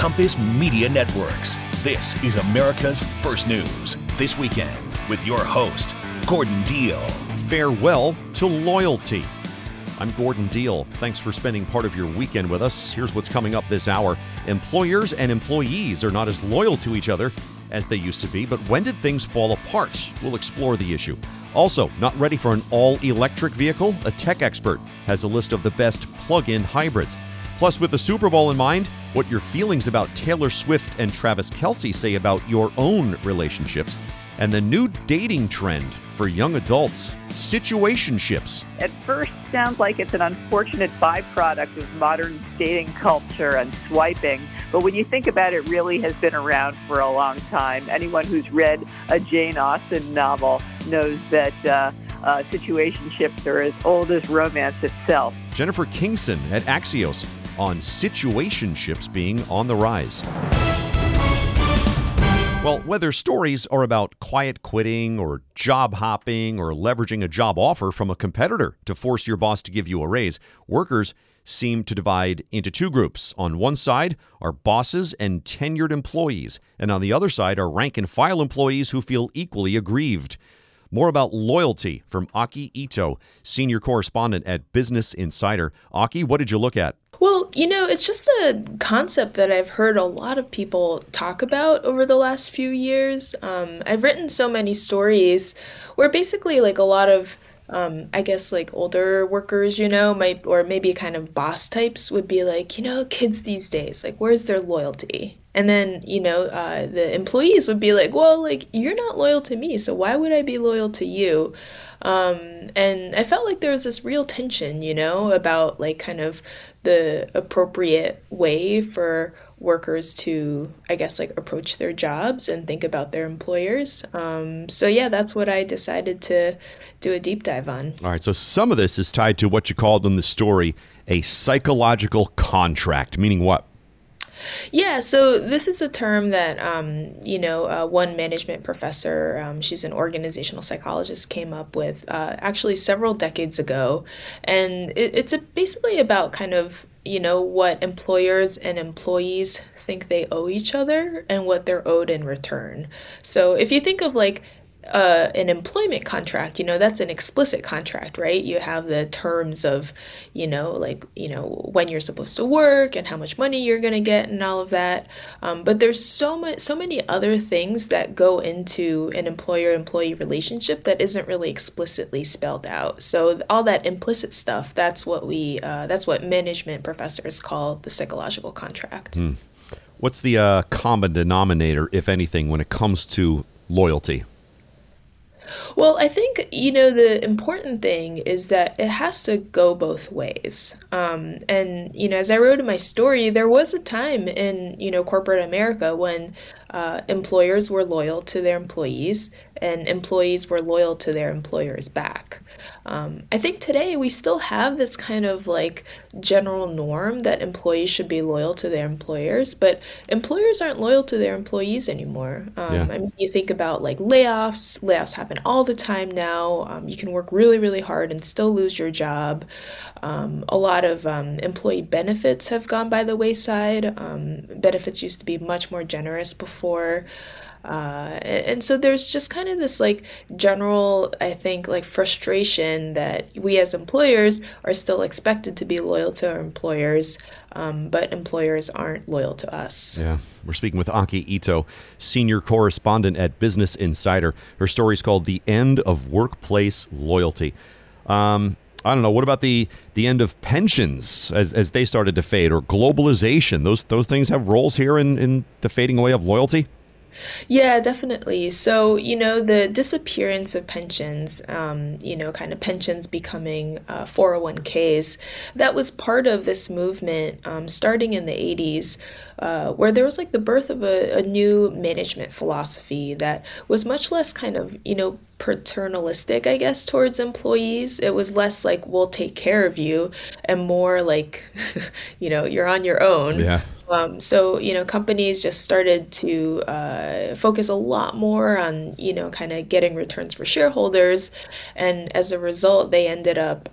Compass Media Networks. This is America's First News This Weekend with your host, Gordon Deal. Farewell to loyalty. I'm Gordon Deal. Thanks for spending part of your weekend with us. Here's what's coming up this hour. Employers and employees are not as loyal to each other as they used to be, but when did things fall apart? We'll explore the issue. Also, not ready for an all-electric vehicle? A tech expert has a list of the best plug-in hybrids. Plus, with the Super Bowl in mind, what your feelings about Taylor Swift and Travis Kelce say about your own relationships, and the new dating trend for young adults, situationships. At first, sounds like it's an unfortunate byproduct of modern dating culture and swiping, but when you think about it, really has been around for a long time. Anyone who's read a Jane Austen novel knows that situationships are as old as romance itself. Jennifer Kingston at Axios on situationships being on the rise. Well, whether stories are about quiet quitting or job hopping or leveraging a job offer from a competitor to force your boss to give you a raise, workers seem to divide into two groups. On one side are bosses and tenured employees, and on the other side are rank-and-file employees who feel equally aggrieved. More about loyalty from Aki Ito, senior correspondent at Business Insider. Aki, what did you look at? Well, you know, it's just a concept that I've heard a lot of people talk about over the last few years. I've written so many stories where basically like a lot of, I guess like older workers, you know, might, or maybe kind of boss types would be like, you know, kids these days, like, where's their loyalty? And then, you know, the employees would be like, well, like, you're not loyal to me, so why would I be loyal to you? And I felt like there was this real tension, you know, about like kind of the appropriate way for workers to, I guess, like approach their jobs and think about their employers. So yeah, that's what I decided to do a deep dive on. All right. So some of this is tied to what you called in the story, a psychological contract, meaning what? Yeah, so this is a term that, you know, one management professor, she's an organizational psychologist, came up with actually several decades ago. And it's basically about kind of, you know, what employers and employees think they owe each other and what they're owed in return. So if you think of like an employment contract, you know, that's an explicit contract, right? You have the terms of, you know, like, you know, when you're supposed to work and how much money you're going to get and all of that. But there's so many other things that go into an employer-employee relationship that isn't really explicitly spelled out. So all that implicit stuff, that's what management professors call the psychological contract. Mm. What's the common denominator, if anything, when it comes to loyalty? Well, I think, you know, the important thing is that it has to go both ways. And, you know, as I wrote in my story, there was a time in, you know, corporate America when employers were loyal to their employees and employees were loyal to their employers back. I think today we still have this kind of like general norm that employees should be loyal to their employers, but employers aren't loyal to their employees anymore. I mean, you think about like layoffs happen all the time now. You can work really, really hard and still lose your job. A lot of employee benefits have gone by the wayside. Benefits used to be much more generous before. And so there's just kind of this like general, I think, like frustration that we as employers are still expected to be loyal to our employers, but employers aren't loyal to us. Yeah. We're speaking with Aki Ito, senior correspondent at Business Insider. Her story is called The End of Workplace Loyalty. I don't know. What about the end of pensions as they started to fade, or globalization? Those things have roles here in the fading away of loyalty? Yeah, definitely. So, you know, the disappearance of pensions, you know, kind of pensions becoming 401ks, that was part of this movement starting in the 80s. Where there was like the birth of a new management philosophy that was much less kind of, you know, paternalistic, I guess, towards employees. It was less like, we'll take care of you, and more like, you know, you're on your own. Yeah. So, you know, companies just started to focus a lot more on, you know, kind of getting returns for shareholders. And as a result, they ended up,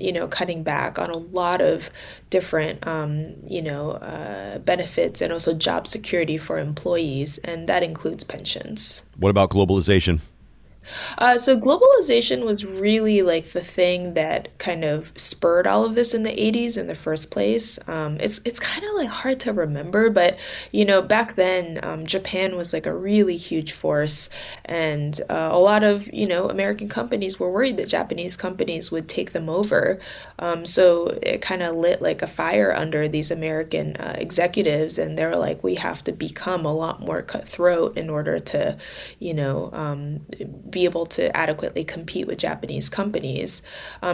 you know, cutting back on a lot of different, you know, benefits benefits and also job security for employees, and that includes pensions. What about globalization? So globalization was really like the thing that kind of spurred all of this in the 80s in the first place. It's kind of like hard to remember, but you know, back then Japan was like a really huge force, and a lot of, you know, American companies were worried that Japanese companies would take them over. So it kind of lit like a fire under these American executives, and they were like, we have to become a lot more cutthroat in order to, you know, be able to adequately compete with Japanese companies.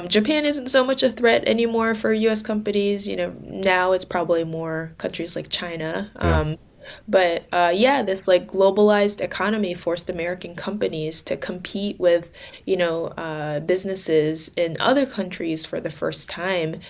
Japan isn't so much a threat anymore for U.S. companies. You know, now it's probably more countries like China. This like globalized economy forced American companies to compete with, you know, businesses in other countries for the first time.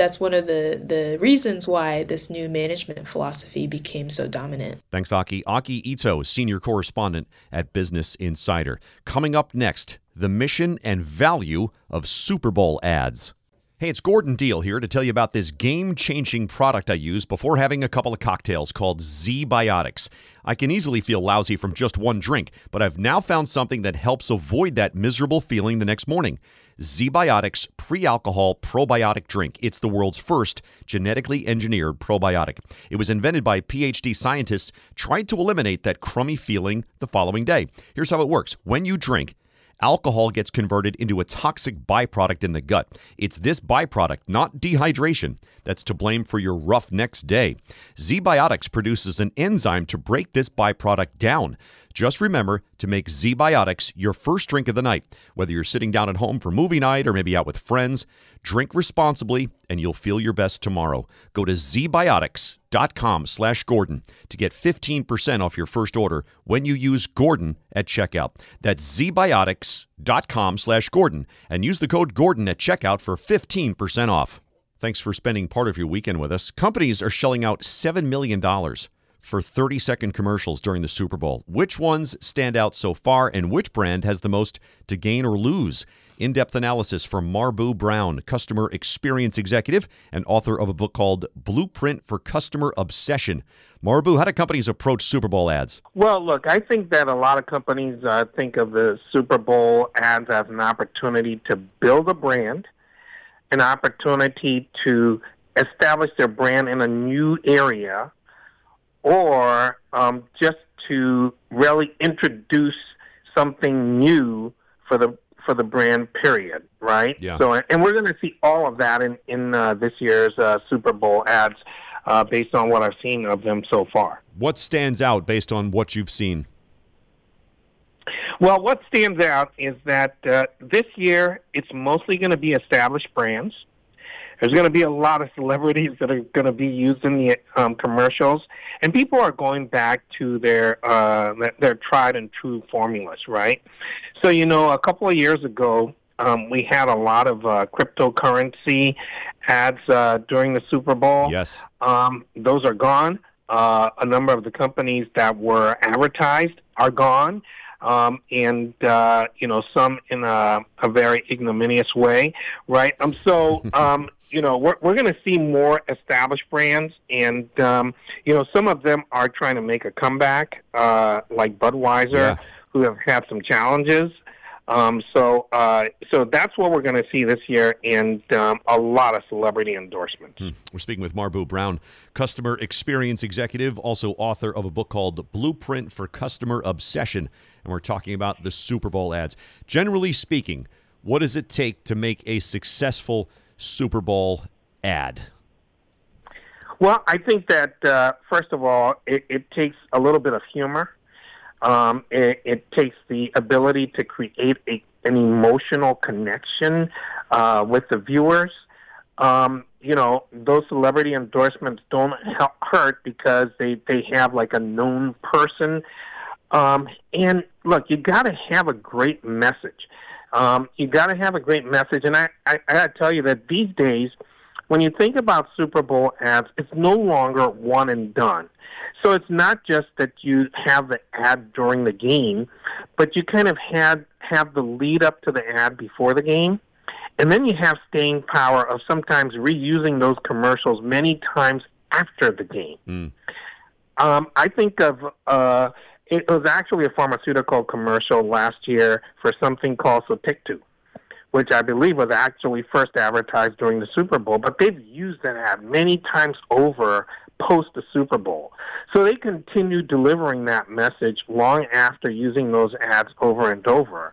That's one of the reasons why this new management philosophy became so dominant. Thanks, Aki. Aki Ito, senior correspondent at Business Insider. Coming up next, the mission and value of Super Bowl ads. Hey, it's Gordon Deal here to tell you about this game-changing product I use before having a couple of cocktails called Z-Biotics. I can easily feel lousy from just one drink, but I've now found something that helps avoid that miserable feeling the next morning. Z-Biotics pre-alcohol probiotic drink. It's the world's first genetically engineered probiotic. It was invented by PhD scientists trying to eliminate that crummy feeling the following day. Here's how it works. When you drink, alcohol gets converted into a toxic byproduct in the gut. It's this byproduct, not dehydration, that's to blame for your rough next day. Z-Biotics produces an enzyme to break this byproduct down. Just remember to make Z-Biotics your first drink of the night. Whether you're sitting down at home for movie night or maybe out with friends, drink responsibly and you'll feel your best tomorrow. Go to zbiotics.com/Gordon to get 15% off your first order when you use Gordon at checkout. That's zbiotics.com/Gordon and use the code Gordon at checkout for 15% off. Thanks for spending part of your weekend with us. Companies are shelling out $7 million for 30-second commercials during the Super Bowl. Which ones stand out so far, and which brand has the most to gain or lose? In-depth analysis from Marbue Brown, customer experience executive and author of a book called Blueprint for Customer Obsession. Marbue, how do companies approach Super Bowl ads? Well, look, I think that a lot of companies think of the Super Bowl ads as an opportunity to build a brand, an opportunity to establish their brand in a new area, or just to really introduce something new for the brand, period, right? Yeah. So, and we're going to see all of that in this year's Super Bowl ads based on what I've seen of them so far. What stands out based on what you've seen? Well, what stands out is that this year it's mostly going to be established brands. There's going to be a lot of celebrities that are going to be used in the commercials, and people are going back to their tried and true formulas, right? So, you know, a couple of years ago, we had a lot of cryptocurrency ads during the Super Bowl. Yes. Those are gone. A number of the companies that were advertised are gone. Some in a very ignominious way, right? We're going to see more established brands, and, some of them are trying to make a comeback, like Budweiser, who have had some challenges. So that's what we're going to see this year, and a lot of celebrity endorsements. We're speaking with Marbue Brown, customer experience executive, also author of a book called Blueprint for Customer Obsession, and we're talking about the Super Bowl ads. Generally speaking, what does it take to make a successful Super Bowl ad? Well, I think that, first of all, it takes a little bit of humor. It takes the ability to create an emotional connection with the viewers. Those celebrity endorsements don't hurt because they have like a known person. And look, you got to have a great message. And I got to tell you that these days, when you think about Super Bowl ads, it's no longer one and done. So it's not just that you have the ad during the game, but you kind of have the lead up to the ad before the game, And then you have staying power of sometimes reusing those commercials many times after the game. Mm. I think of it was actually a pharmaceutical commercial last year for something called Sotyktu, which I believe was actually first advertised during the Super Bowl, but they've used that ad many times over post the Super Bowl. So they continue delivering that message long after using those ads over and over.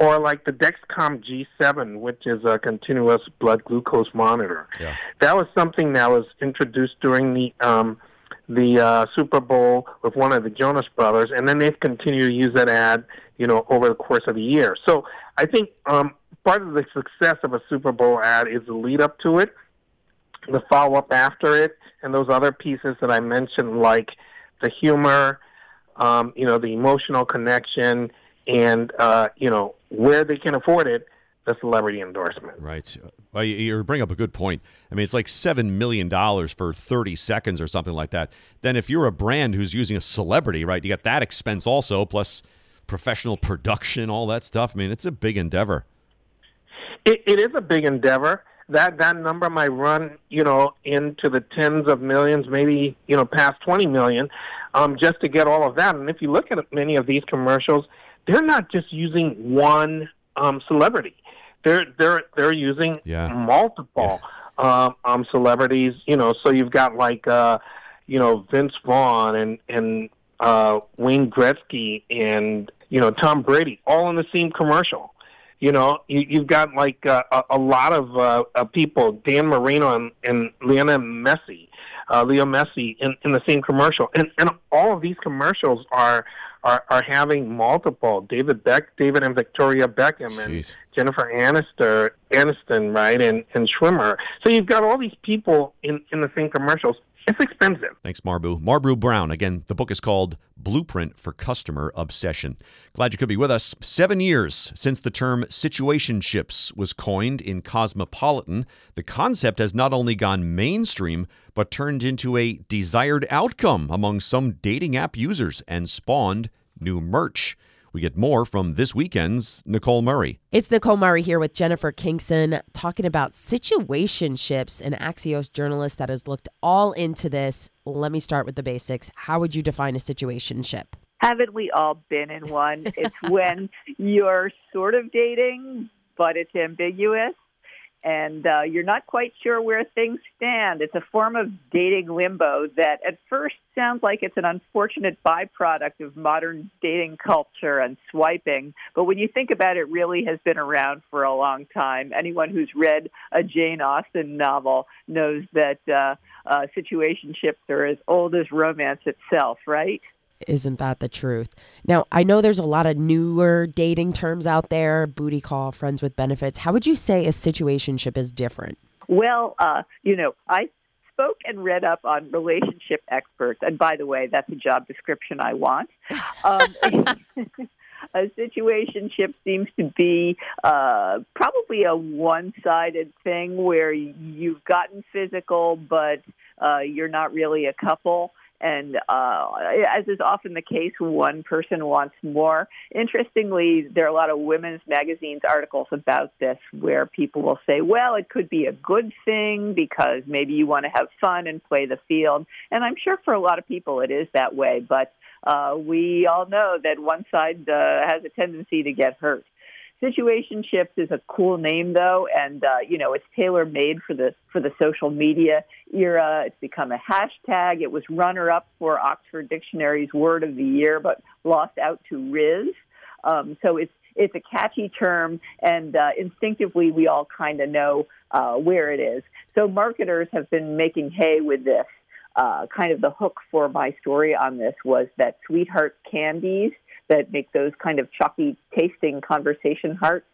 Or like the Dexcom G7, which is a continuous blood glucose monitor. Yeah. That was something that was introduced during the Super Bowl with one of the Jonas Brothers, and then they've continued to use that ad, over the course of the year. So I think part of the success of a Super Bowl ad is the lead up to it, the follow up after it, and those other pieces that I mentioned, like the humor, the emotional connection, and where they can afford it, the celebrity endorsement. Right. Well, you bring up a good point. I mean, it's like $7 million for 30 seconds or something like that. Then if you're a brand who's using a celebrity, right, you got that expense also, plus professional production, all that stuff. I mean, it's a big endeavor. It is a big endeavor. That number might run, into the tens of millions, maybe, past 20 million, just to get all of that. And if you look at many of these commercials, they're not just using one celebrity. They're using multiple celebrities. So you've got like Vince Vaughn and Wayne Gretzky and Tom Brady all in the same commercial. You've got like a lot of people, Dan Marino and Leo Messi in the same commercial, and all of these commercials are having multiple David and Victoria Beckham and Jeez. Jennifer Aniston, right, and Schwimmer. So you've got all these people in the same commercials. It's expensive. Thanks, Marbue. Marbue Brown. Again, the book is called Blueprint for Customer Obsession. Glad you could be with us. 7 years since the term situationships was coined in Cosmopolitan, the concept has not only gone mainstream, but turned into a desired outcome among some dating app users and spawned new merch. We get more from this weekend's Nicole Murray. It's Nicole Murray here with Jennifer Kingston talking about situationships, an Axios journalist that has looked all into this. Let me start with the basics. How would you define a situationship? Haven't we all been in one? It's when you're sort of dating, but it's ambiguous, and you're not quite sure where things stand. It's a form of dating limbo that at first sounds like it's an unfortunate byproduct of modern dating culture and swiping. But when you think about it, really has been around for a long time. Anyone who's read a Jane Austen novel knows that situationships are as old as romance itself, right? Isn't that the truth? Now, I know there's a lot of newer dating terms out there, booty call, friends with benefits. How would you say a situationship is different? Well, I spoke and read up on relationship experts. And by the way, that's a job description I want. A situationship seems to be probably a one-sided thing where you've gotten physical, but you're not really a couple. And as is often the case, one person wants more. Interestingly, there are a lot of women's magazines articles about this where people will say, well, it could be a good thing because maybe you want to have fun and play the field. And I'm sure for a lot of people it is that way. But we all know that one side has a tendency to get hurt. Situationships is a cool name, though, and, it's tailor-made for the social media era. It's become a hashtag. It was runner-up for Oxford Dictionary's Word of the Year, but lost out to Riz. So it's a catchy term, and instinctively we all kind of know where it is. So marketers have been making hay with this. Kind of the hook for my story on this was that sweetheart candies that make those kind of chalky tasting conversation hearts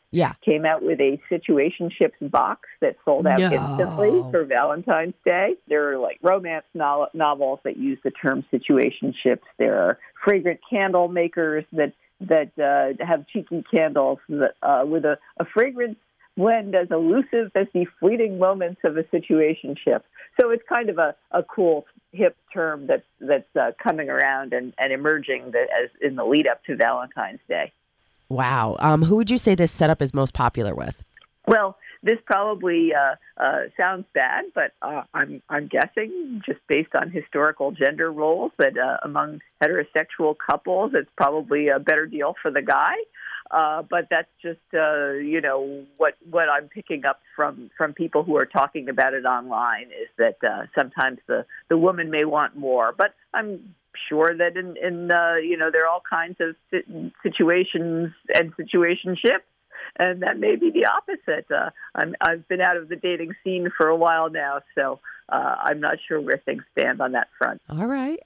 came out with a situationships box that sold out instantly for Valentine's Day. There are like romance novels that use the term situationships. There are fragrant candle makers that have cheeky candles that, with a fragrance blend as elusive as the fleeting moments of a situationship. So it's kind of a cool, hip term that's coming around and emerging as in the lead up to Valentine's Day. Wow. Who would you say this setup is most popular with? Well, this probably sounds bad, but I'm guessing, just based on historical gender roles, that among heterosexual couples, it's probably a better deal for the guy. But that's just, you know, what I'm picking up from people who are talking about it online is that sometimes the woman may want more. But I'm sure that in you know, there are all kinds of situations and situationships, and that may be the opposite. I've been out of the dating scene for a while now, so I'm not sure where things stand on that front. All right.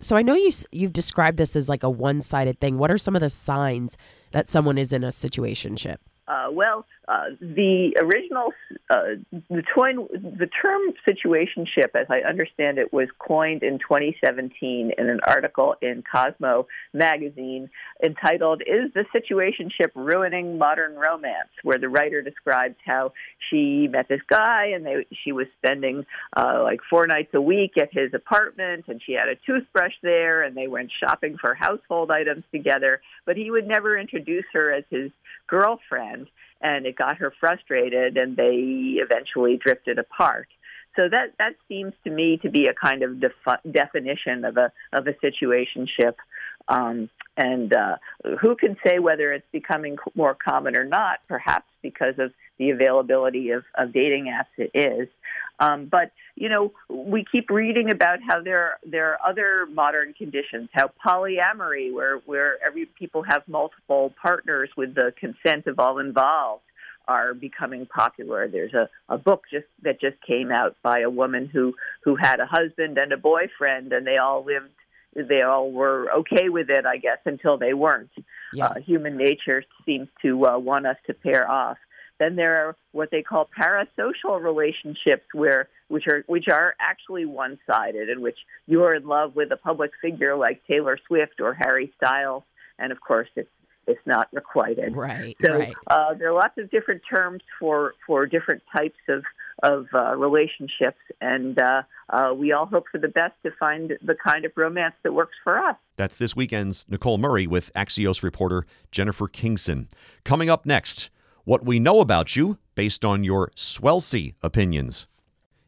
So I know you've described this as like a one-sided thing. What are some of the signs that someone is in a situationship? The original the term situationship, as I understand it, was coined in 2017 in an article in Cosmo magazine entitled "Is the Situationship Ruining Modern Romance?" where the writer describes how she met this guy and she was spending like 4 nights a week at his apartment, and she had a toothbrush there, and they went shopping for household items together, but he would never introduce her as his girlfriend, and it got her frustrated, and they eventually drifted apart. So that seems to me to be a kind of definition of a situationship. And who can say whether it's becoming more common or not, perhaps because of the availability of dating apps it is. But, you know, we keep reading about how there are other modern conditions, how polyamory, where people have multiple partners with the consent of all involved, are becoming popular. There's a book that just came out by a woman who had a husband and a boyfriend, and they all were okay with it, I guess, until they weren't. Yeah. Human nature seems to want us to pair off. Then there are what they call parasocial relationships, which are actually one-sided, in which you're in love with a public figure like Taylor Swift or Harry Styles, and of course it's not requited. Right. So right. There are lots of different terms for different types of relationships, and we all hope for the best to find the kind of romance that works for us. That's this weekend's Nicole Murray with Axios reporter Jennifer Kingston. Coming up next, what we know about you based on your Swellsy opinions.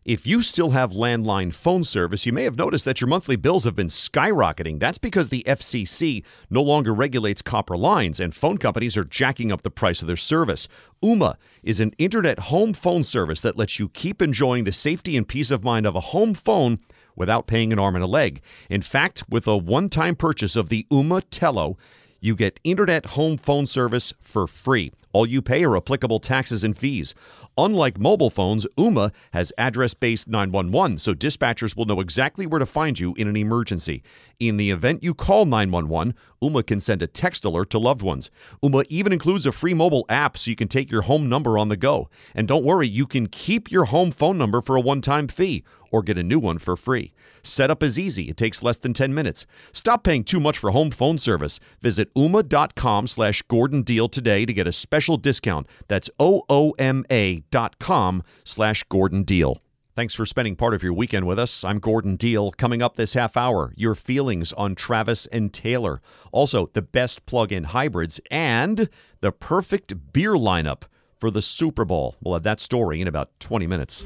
If you still have landline phone service, you may have noticed that your monthly bills have been skyrocketing. That's because the FCC no longer regulates copper lines, and phone companies are jacking up the price of their service. Ooma is an internet home phone service that lets you keep enjoying the safety and peace of mind of a home phone without paying an arm and a leg. In fact, with a one-time purchase of the Ooma Telo, you get internet home phone service for free. All you pay are applicable taxes and fees. Unlike mobile phones, Ooma has address-based 911, so dispatchers will know exactly where to find you in an emergency. In the event you call 911, Ooma can send a text alert to loved ones. Ooma even includes a free mobile app so you can take your home number on the go. And don't worry, you can keep your home phone number for a one-time fee or get a new one for free. Setup is easy. It takes less than 10 minutes. Stop paying too much for home phone service. Visit ooma.com/Gordon Deal today to get a special discount. That's OOMA.com/Gordon Deal. Thanks for spending part of your weekend with us. I'm Gordon Deal. Coming up this half hour, your feelings on Travis and Taylor. Also, the best plug-in hybrids and the perfect beer lineup for the Super Bowl. We'll have that story in about 20 minutes.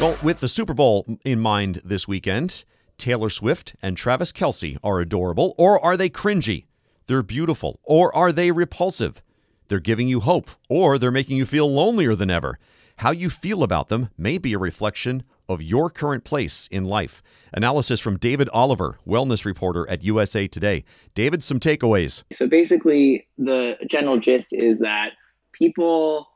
Well, with the Super Bowl in mind this weekend, Taylor Swift and Travis Kelce are adorable, or are they cringy? They're beautiful, or are they repulsive? They're giving you hope, or they're making you feel lonelier than ever. How you feel about them may be a reflection of your current place in life. Analysis from David Oliver, wellness reporter at USA Today. David, some takeaways. So basically, the general gist is that people,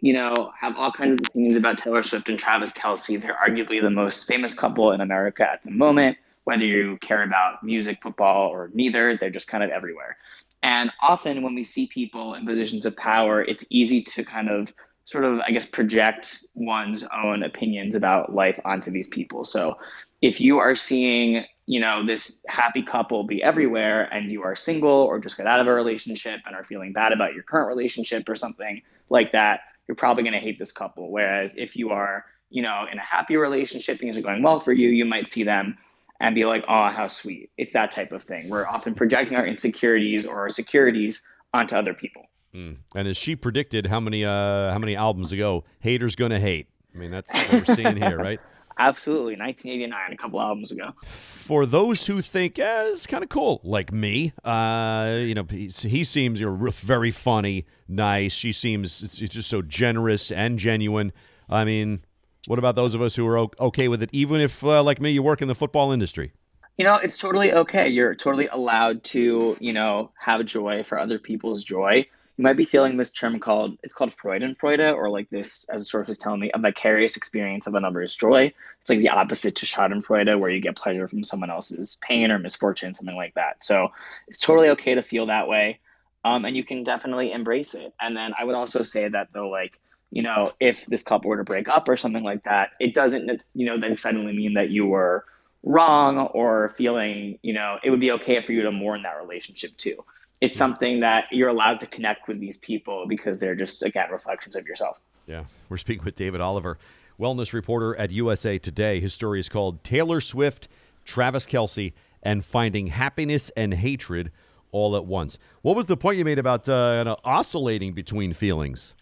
you know, have all kinds of opinions about Taylor Swift and Travis Kelce. They're arguably the most famous couple in America at the moment. Whether you care about music, football, or neither, they're just kind of everywhere. And often when we see people in positions of power, it's easy to kind of sort of, I guess, project one's own opinions about life onto these people. So if you are seeing, you know, this happy couple be everywhere, and you are single or just got out of a relationship and are feeling bad about your current relationship or something like that, you're probably going to hate this couple. Whereas if you are, you know, in a happy relationship, things are going well for you, you might see them and be like, oh, how sweet. It's that type of thing. We're often projecting our insecurities or our securities onto other people. Mm. And as she predicted how many albums ago, haters gonna hate. I mean, that's what we're seeing here, right? Absolutely. 1989, a couple albums ago. For those who think, it's kind of cool, like me, he seems very funny, nice. She seems it's just so generous and genuine. I mean, what about those of us who are okay with it, even if, like me, you work in the football industry? It's totally okay. You're totally allowed to, have joy for other people's joy. You might be feeling this term called Freudenfreude, or like this, as a source was telling me, a vicarious experience of another's joy. It's like the opposite to Schadenfreude, where you get pleasure from someone else's pain or misfortune, something like that. So it's totally okay to feel that way. And you can definitely embrace it. And then I would also say that though, if this couple were to break up or something like that, it doesn't, then suddenly mean that you were wrong or feeling, it would be okay for you to mourn that relationship too. It's something that you're allowed to connect with these people because they're just, again, reflections of yourself. Yeah. We're speaking with David Oliver, wellness reporter at USA Today. His story is called Taylor Swift, Travis Kelce, and Finding Happiness and Hatred All at Once. What was the point you made about oscillating between feelings?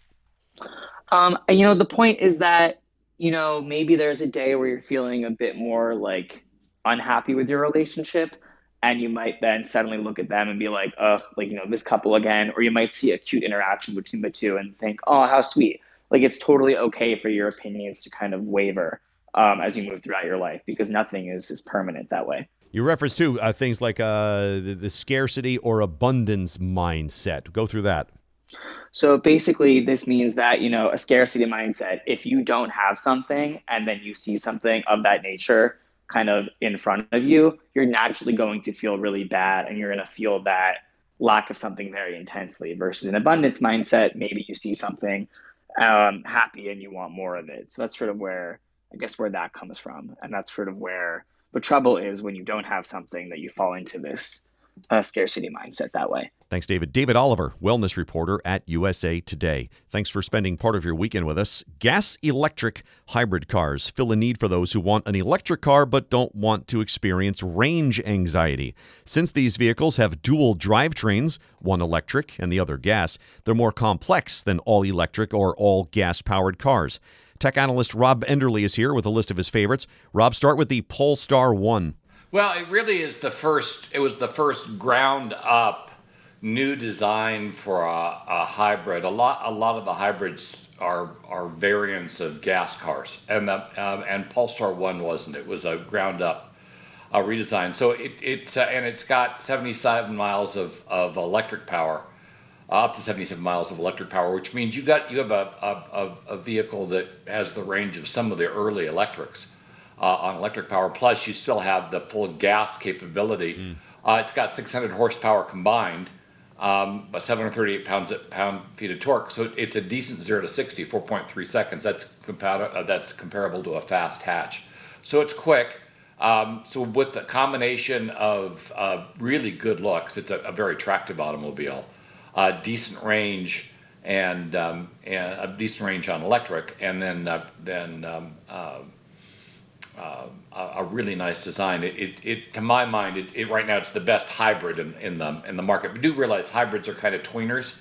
The point is that, maybe there's a day where you're feeling a bit more like unhappy with your relationship, and you might then suddenly look at them and be like, oh, this couple again. Or you might see a cute interaction between the two and think, oh, how sweet. Like, it's totally okay for your opinions to kind of waver as you move throughout your life, because nothing is permanent that way. You reference, too, things like the scarcity or abundance mindset. Go through that. So basically, this means that, a scarcity mindset, if you don't have something and then you see something of that nature kind of in front of you, you're naturally going to feel really bad, and you're going to feel that lack of something very intensely, versus an abundance mindset. Maybe you see something happy and you want more of it. So that's sort of where, I guess, where that comes from. And that's sort of where the trouble is, when you don't have something, that you fall into this scarcity mindset that way. Thanks, David. David Oliver, wellness reporter at USA Today. Thanks for spending part of your weekend with us. Gas electric hybrid cars fill a need for those who want an electric car but don't want to experience range anxiety. Since these vehicles have dual drivetrains, one electric and the other gas, they're more complex than all electric or all gas powered cars. Tech analyst Rob Enderle is here with a list of his favorites. Rob, start with the Polestar One. Well, it really is the first ground up new design for a hybrid. A lot of the hybrids are variants of gas cars, and the and Polestar One wasn't. It was a ground up redesign. So it's got 77 miles of electric power, up to 77 miles of electric power, which means you have a vehicle that has the range of some of the early electrics. On electric power, plus you still have the full gas capability. It's got 600 horsepower combined, 738 pound-feet of torque, so it's a decent 0 to 60, 4.3 seconds. That's comparable to a fast hatch, so it's quick. So with the combination of really good looks, it's a very attractive automobile, decent range, and a decent range on electric, and then a really nice design. It to my mind, it right now it's the best hybrid in the market. But do realize hybrids are kind of tweeners.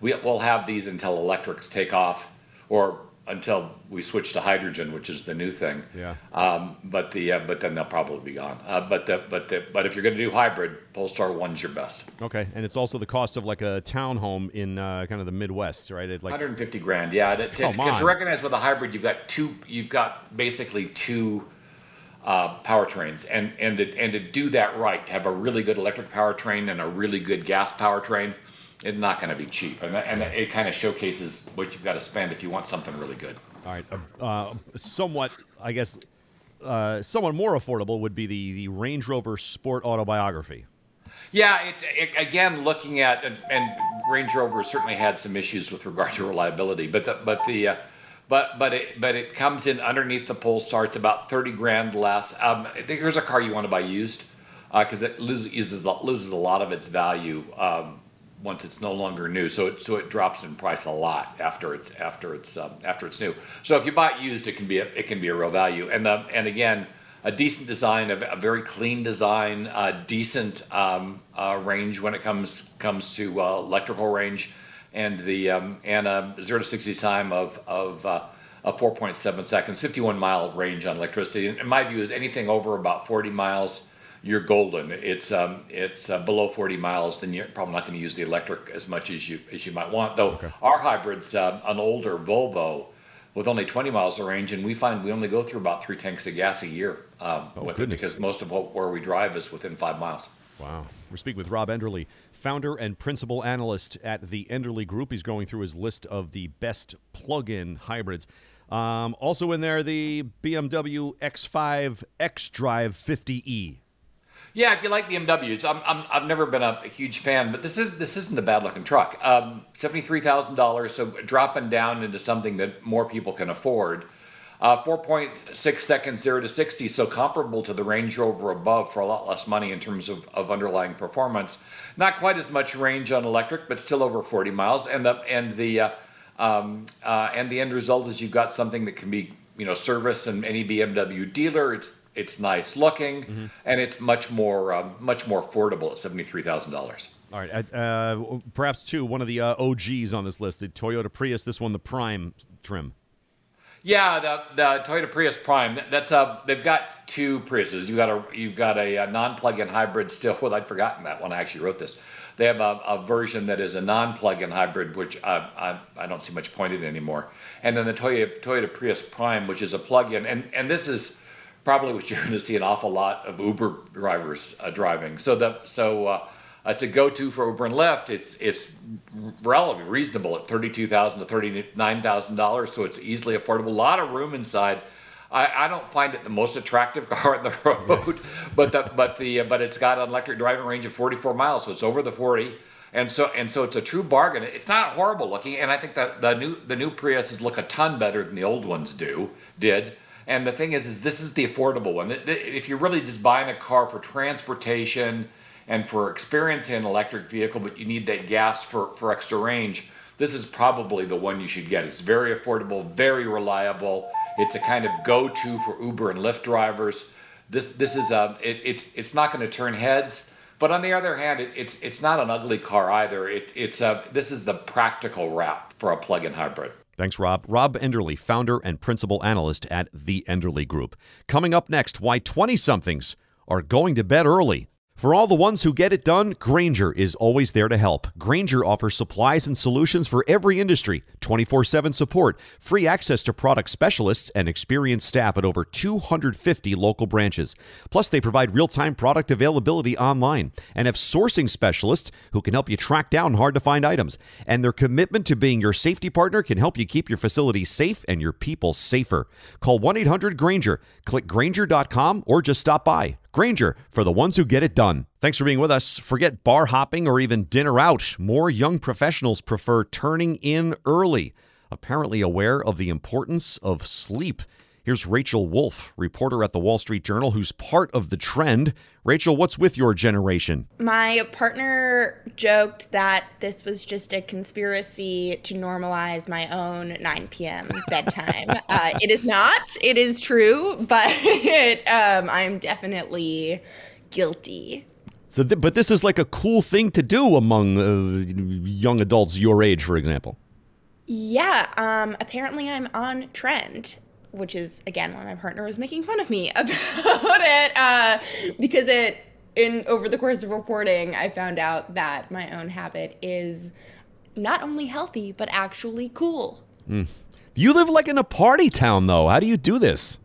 We'll have these until electrics take off, or until we switch to hydrogen, which is the new thing. Yeah. But then they'll probably be gone. But if you're going to do hybrid, Polestar One's your best. Okay, and it's also the cost of like a townhome in kind of the Midwest, right? Like $150,000. Yeah. Because you recognize with a hybrid, you've got basically two powertrains, and to do that right, to have a really good electric powertrain and a really good gas powertrain, it's not going to be cheap, and it kind of showcases what you've got to spend if you want something really good. All right, somewhat more affordable would be the Range Rover Sport Autobiography. Yeah, again, looking at, and Range Rover certainly had some issues with regard to reliability, but it comes in underneath the Polestar. It's about $30,000 less. I think here's a car you want to buy used, because it loses a lot of its value once it's no longer new. So it drops in price a lot after it's new. So if you buy it used, it can be a real value. And again, a decent design, a very clean design, decent range when it comes to electrical range, and the and a 0 to 60 time of 4.7 seconds, 51 mile range on electricity. And my view is anything over about 40 miles, you're golden. It's below 40 miles, then you're probably not going to use the electric as much as you might want. Though okay. Our hybrid's an older Volvo with only 20 miles of range, and we find we only go through about 3 tanks of gas a year with it, because most of where we drive is within 5 miles. Wow. We're speaking with Rob Enderle, founder and principal analyst at the Enderle Group. He's going through his list of the best plug-in hybrids. Also in there, the BMW X5 xDrive 50e. Yeah, if you like BMWs, I've never been a huge fan, but this isn't a bad-looking truck. $73,000, so dropping down into something that more people can afford. 4.6 seconds 0 to 60, so comparable to the Range Rover above for a lot less money in terms of underlying performance. Not quite as much range on electric, but still over 40 miles. And the end result is you've got something that can be serviced in any BMW dealer. It's nice looking, mm-hmm. and it's much more affordable at $73,000. All right, perhaps too one of the OGs on this list, the Toyota Prius. This one, the Prime trim. Yeah, the Toyota Prius Prime. That's they've got 2 Priuses. You've got a non-plug-in hybrid still. Well, I'd forgotten that when I actually wrote this. They have a version that is a non-plug-in hybrid, which I don't see much point in anymore. And then the Toyota Prius Prime, which is a plug-in, and this is probably what you're going to see an awful lot of Uber drivers driving. So it's a go-to for Uber and Lyft. It's relatively reasonable at $32,000 to $39,000, so it's easily affordable. A lot of room inside. I don't find it the most attractive car on the road, but it's got an electric driving range of 44 miles, so it's over the 40, and so it's a true bargain. It's not horrible looking, and I think that the new Priuses look a ton better than the old ones did. And the thing is this is the affordable one. If you're really just buying a car for transportation and for experience in an electric vehicle, but you need that gas for extra range, this is probably the one you should get. It's very affordable, very reliable. It's a kind of go-to for Uber and Lyft drivers. It's not going to turn heads, but on the other hand, it's not an ugly car either. This is the practical wrap for a plug-in hybrid. Thanks, Rob. Rob Enderle, founder and principal analyst at the Enderle Group. Coming up next, why 20-somethings are going to bed early. For all the ones who get it done, Grainger is always there to help. Grainger offers supplies and solutions for every industry, 24/7 support, free access to product specialists, and experienced staff at over 250 local branches. Plus, they provide real-time product availability online and have sourcing specialists who can help you track down hard-to-find items. And their commitment to being your safety partner can help you keep your facility safe and your people safer. Call 1-800-GRAINGER, click Grainger.com, or just stop by. Grainger, for the ones who get it done. Thanks for being with us. Forget bar hopping or even dinner out. More young professionals prefer turning in early, apparently aware of the importance of sleep. Here's Rachel Wolf, reporter at the Wall Street Journal, who's part of the trend. Rachel, what's with your generation? My partner joked that this was just a conspiracy to normalize my own 9 p.m. bedtime. It is not. It is true, but I'm definitely guilty. So, but this is like a cool thing to do among young adults your age, for example. Yeah. Apparently, I'm on trend, which is, again, why my partner was making fun of me about it, because over the course of reporting, I found out that my own habit is not only healthy, but actually cool. Mm. You live like in a party town, though. How do you do this?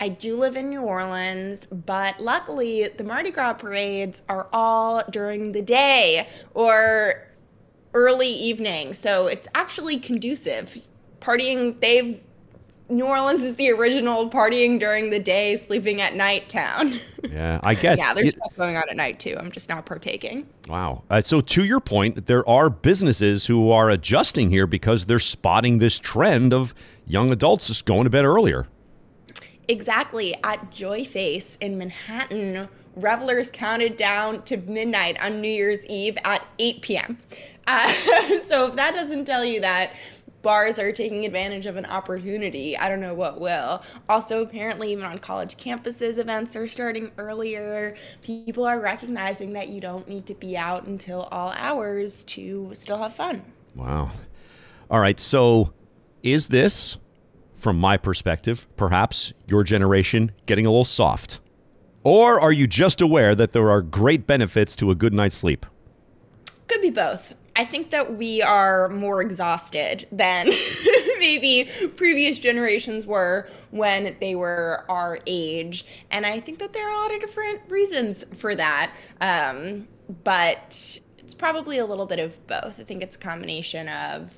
I do live in New Orleans, but luckily the Mardi Gras parades are all during the day or early evening, so it's actually conducive. New Orleans is the original partying during the day, sleeping at night town. Yeah, I guess. Yeah, there's stuff going on at night, too. I'm just not partaking. Wow. So to your point, there are businesses who are adjusting here because they're spotting this trend of young adults just going to bed earlier. Exactly. At Joyface in Manhattan, revelers counted down to midnight on New Year's Eve at 8 p.m. So if that doesn't tell you that bars are taking advantage of an opportunity, I don't know what will. Also, apparently, even on college campuses, events are starting earlier. People are recognizing that you don't need to be out until all hours to still have fun. Wow. All right, so is this, from my perspective, perhaps your generation getting a little soft? Or are you just aware that there are great benefits to a good night's sleep? Could be both. I think that we are more exhausted than maybe previous generations were when they were our age. And I think that there are a lot of different reasons for that. But it's probably a little bit of both. I think it's a combination of,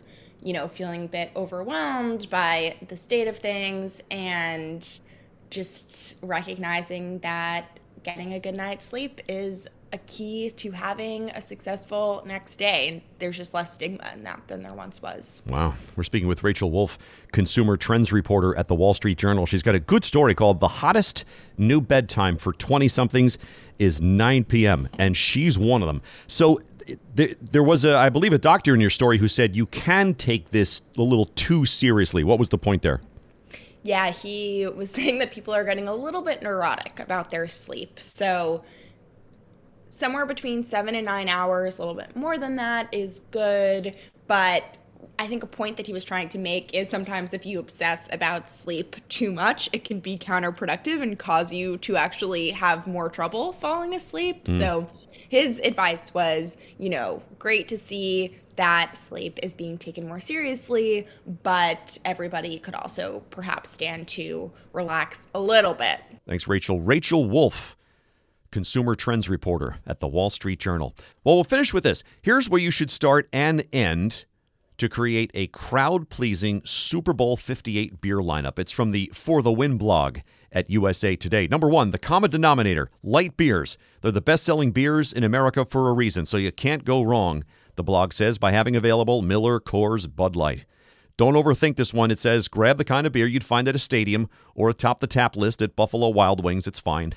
you know, feeling a bit overwhelmed by the state of things and just recognizing that getting a good night's sleep is a key to having a successful next day. And there's just less stigma in that than there once was. Wow. We're speaking with Rachel Wolf, consumer trends reporter at the Wall Street Journal. She's got a good story called The Hottest New Bedtime for 20-somethings is 9 p.m. And she's one of them. So there was, I believe, a doctor in your story who said you can take this a little too seriously. What was the point there? Yeah, he was saying that people are getting a little bit neurotic about their sleep. So somewhere between 7 and 9 hours, a little bit more than that is good. But I think a point that he was trying to make is sometimes if you obsess about sleep too much, it can be counterproductive and cause you to actually have more trouble falling asleep. So his advice was, you know, great to see that sleep is being taken more seriously, but everybody could also perhaps stand to relax a little bit. Thanks, Rachel. Rachel Wolf, consumer trends reporter at the Wall Street Journal. Well, we'll finish with this. Here's where you should start and end to create a crowd-pleasing Super Bowl 58 beer lineup. It's from the For the Win blog at USA Today. Number one, the common denominator, light beers. They're the best-selling beers in America for a reason, so you can't go wrong, the blog says, by having available Miller, Coors, Bud Light. Don't overthink this one. It says, grab the kind of beer you'd find at a stadium or atop the tap list at Buffalo Wild Wings. It's fine.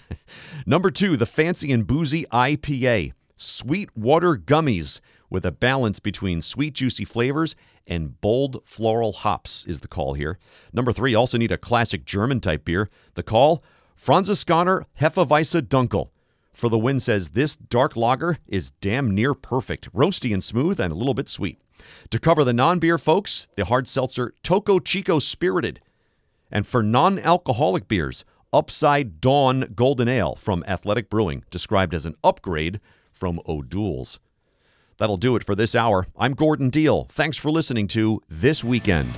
Number two, the fancy and boozy IPA. Sweet water gummies with a balance between sweet, juicy flavors and bold floral hops is the call here. Number three, also need a classic German-type beer. The call, Franziskaner Hefeweizen Dunkel. For the Win says, this dark lager is damn near perfect. Roasty and smooth and a little bit sweet. To cover the non-beer folks, the hard seltzer Topo Chico Spirited. And for non-alcoholic beers, Upside Dawn Golden Ale from Athletic Brewing, described as an upgrade from O'Doul's. That'll do it for this hour. I'm Gordon Deal. Thanks for listening to This Weekend.